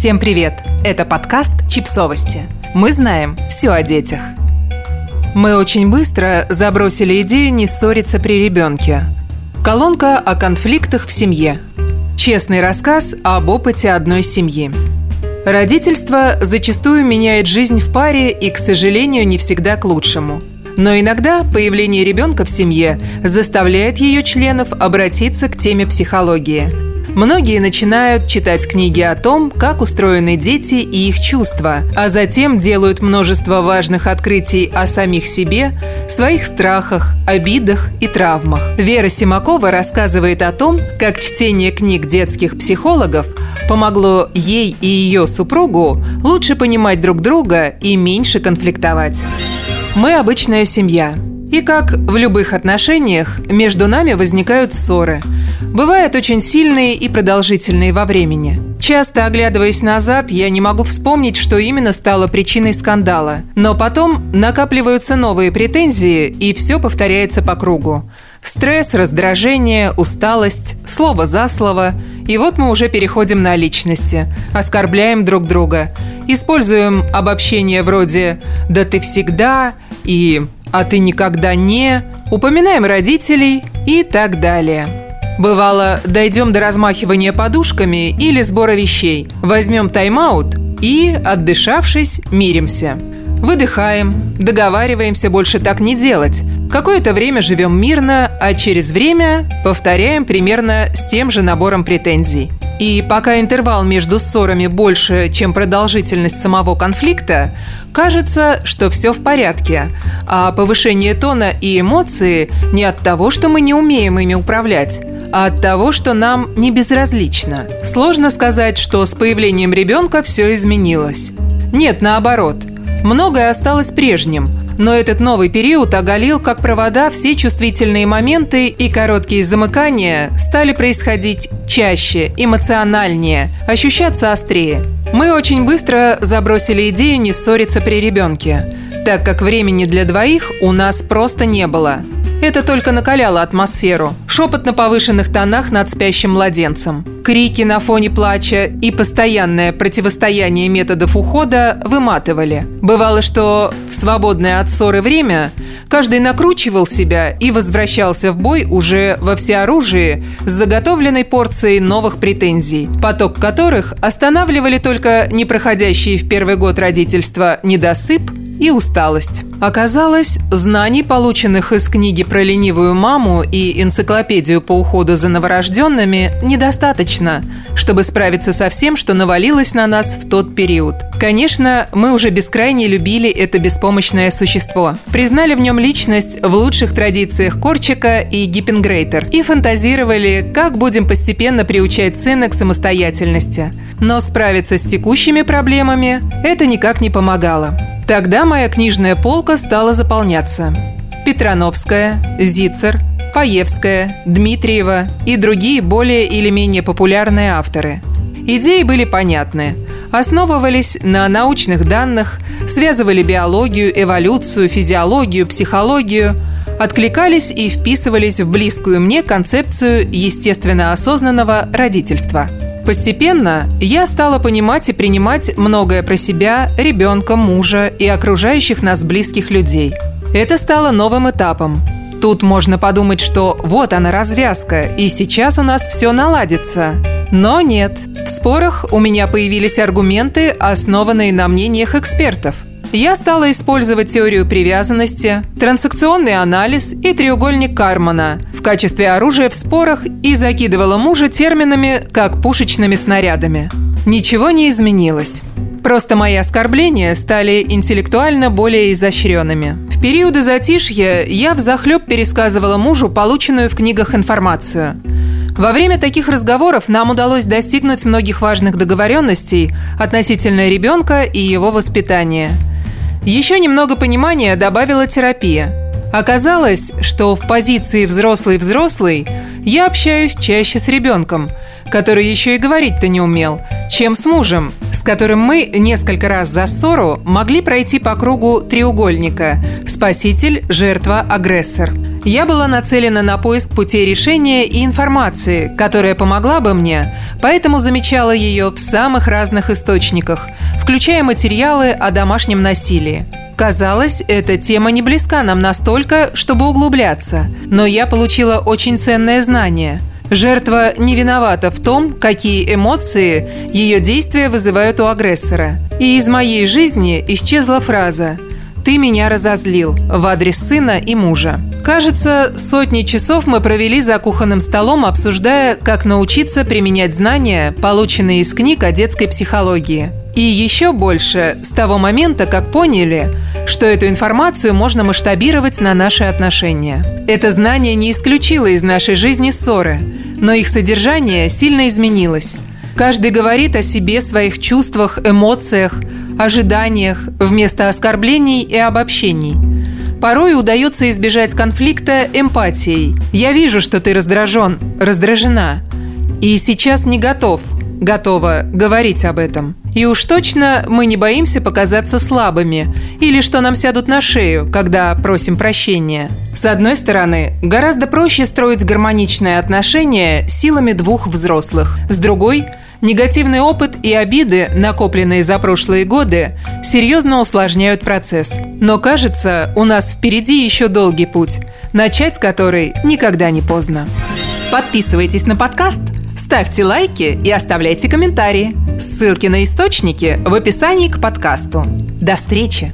Всем привет! Это подкаст «Чипсовости». Мы знаем все о детях. Мы очень быстро забросили идею не ссориться при ребенке. Колонка о конфликтах в семье. Честный рассказ об опыте одной семьи. Родительство зачастую меняет жизнь в паре и, к сожалению, не всегда к лучшему. Но иногда появление ребенка в семье заставляет ее членов обратиться к теме психологии. Многие начинают читать книги о том, как устроены дети и их чувства, а затем делают множество важных открытий о самих себе, своих страхах, обидах и травмах. Вера Семакова рассказывает о том, как чтение книг детских психологов помогло ей и ее супругу лучше понимать друг друга и меньше конфликтовать. Мы обычная семья. И как в любых отношениях, между нами возникают ссоры. Бывают очень сильные и продолжительные во времени. Часто, оглядываясь назад, я не могу вспомнить, что именно стало причиной скандала. Но потом накапливаются новые претензии, и все повторяется по кругу. Стресс, раздражение, усталость, слово за слово. И вот мы уже переходим на личности. Оскорбляем друг друга. Используем обобщения вроде «да ты всегда» и «а ты никогда не», упоминаем родителей и так далее. Бывало, дойдем до размахивания подушками или сбора вещей, возьмем тайм-аут и, отдышавшись, миримся. Выдыхаем, договариваемся больше так не делать. Какое-то время живем мирно, а через время повторяем примерно с тем же набором претензий. И пока интервал между ссорами больше, чем продолжительность самого конфликта, кажется, что все в порядке, а повышение тона и эмоции не от того, что мы не умеем ими управлять, а от того, что нам не безразлично. Сложно сказать, что с появлением ребенка все изменилось. Нет, наоборот. Многое осталось прежним, но этот новый период оголил, как провода, все чувствительные моменты, и короткие замыкания стали происходить чаще, эмоциональнее, ощущаться острее. Мы очень быстро забросили идею не ссориться при ребенке, так как времени для двоих у нас просто не было. Это только накаляло атмосферу. Шепот на повышенных тонах над спящим младенцем, крики на фоне плача и постоянное противостояние методов ухода выматывали. Бывало, что в свободное от ссоры время каждый накручивал себя и возвращался в бой уже во всеоружии с заготовленной порцией новых претензий, поток которых останавливали только непроходящие в первый год родительства недосып и усталость. Оказалось, знаний, полученных из книги про ленивую маму и энциклопедию по уходу за новорожденными, недостаточно, чтобы справиться со всем, что навалилось на нас в тот период. Конечно, мы уже бескрайне любили это беспомощное существо. Признали в нем личность в лучших традициях Корчика и Гиппенгрейтер и фантазировали, как будем постепенно приучать сына к самостоятельности. Но справиться с текущими проблемами это никак не помогало. Тогда моя книжная полка стала заполняться. Петрановская, Зицер, Паевская, Дмитриева и другие более или менее популярные авторы. Идеи были понятны. Основывались на научных данных, связывали биологию, эволюцию, физиологию, психологию, откликались и вписывались в близкую мне концепцию естественно-осознанного родительства. Постепенно я стала понимать и принимать многое про себя, ребенка, мужа и окружающих нас близких людей. Это стало новым этапом. Тут можно подумать, что вот она развязка, и сейчас у нас все наладится. Но нет. В спорах у меня появились аргументы, основанные на мнениях экспертов. Я стала использовать теорию привязанности, трансакционный анализ и треугольник Карпмана в качестве оружия в спорах и закидывала мужа терминами, как пушечными снарядами. Ничего не изменилось. Просто мои оскорбления стали интеллектуально более изощренными. В периоды затишья я взахлеб пересказывала мужу полученную в книгах информацию. Во время таких разговоров нам удалось достигнуть многих важных договоренностей относительно ребенка и его воспитания. Еще немного понимания добавила терапия. Оказалось, что в позиции взрослый-взрослый я общаюсь чаще с ребенком, который еще и говорить-то не умел, чем с мужем, с которым мы несколько раз за ссору могли пройти по кругу треугольника «спаситель, жертва, агрессор». Я была нацелена на поиск путей решения и информации, которая помогла бы мне, поэтому замечала ее в самых разных источниках, включая материалы о домашнем насилии. Казалось, эта тема не близка нам настолько, чтобы углубляться, но я получила очень ценное знание. Жертва не виновата в том, какие эмоции ее действия вызывают у агрессора. И из моей жизни исчезла фраза «Ты меня разозлил» в адрес сына и мужа. Кажется, сотни часов мы провели за кухонным столом, обсуждая, как научиться применять знания, полученные из книг о детской психологии. И еще больше с того момента, как поняли, что эту информацию можно масштабировать на наши отношения. Это знание не исключило из нашей жизни ссоры, но их содержание сильно изменилось. Каждый говорит о себе, своих чувствах, эмоциях, ожиданиях вместо оскорблений и обобщений. Порой удается избежать конфликта эмпатией. «Я вижу, что ты раздражен, раздражена, и сейчас не готов, готова говорить об этом». И уж точно мы не боимся показаться слабыми или что нам сядут на шею, когда просим прощения. С одной стороны, гораздо проще строить гармоничные отношения силами двух взрослых. С другой, негативный опыт и обиды, накопленные за прошлые годы, серьезно усложняют процесс. Но кажется, у нас впереди еще долгий путь, начать который никогда не поздно. Подписывайтесь на подкаст, ставьте лайки и оставляйте комментарии. Ссылки на источники в описании к подкасту. До встречи!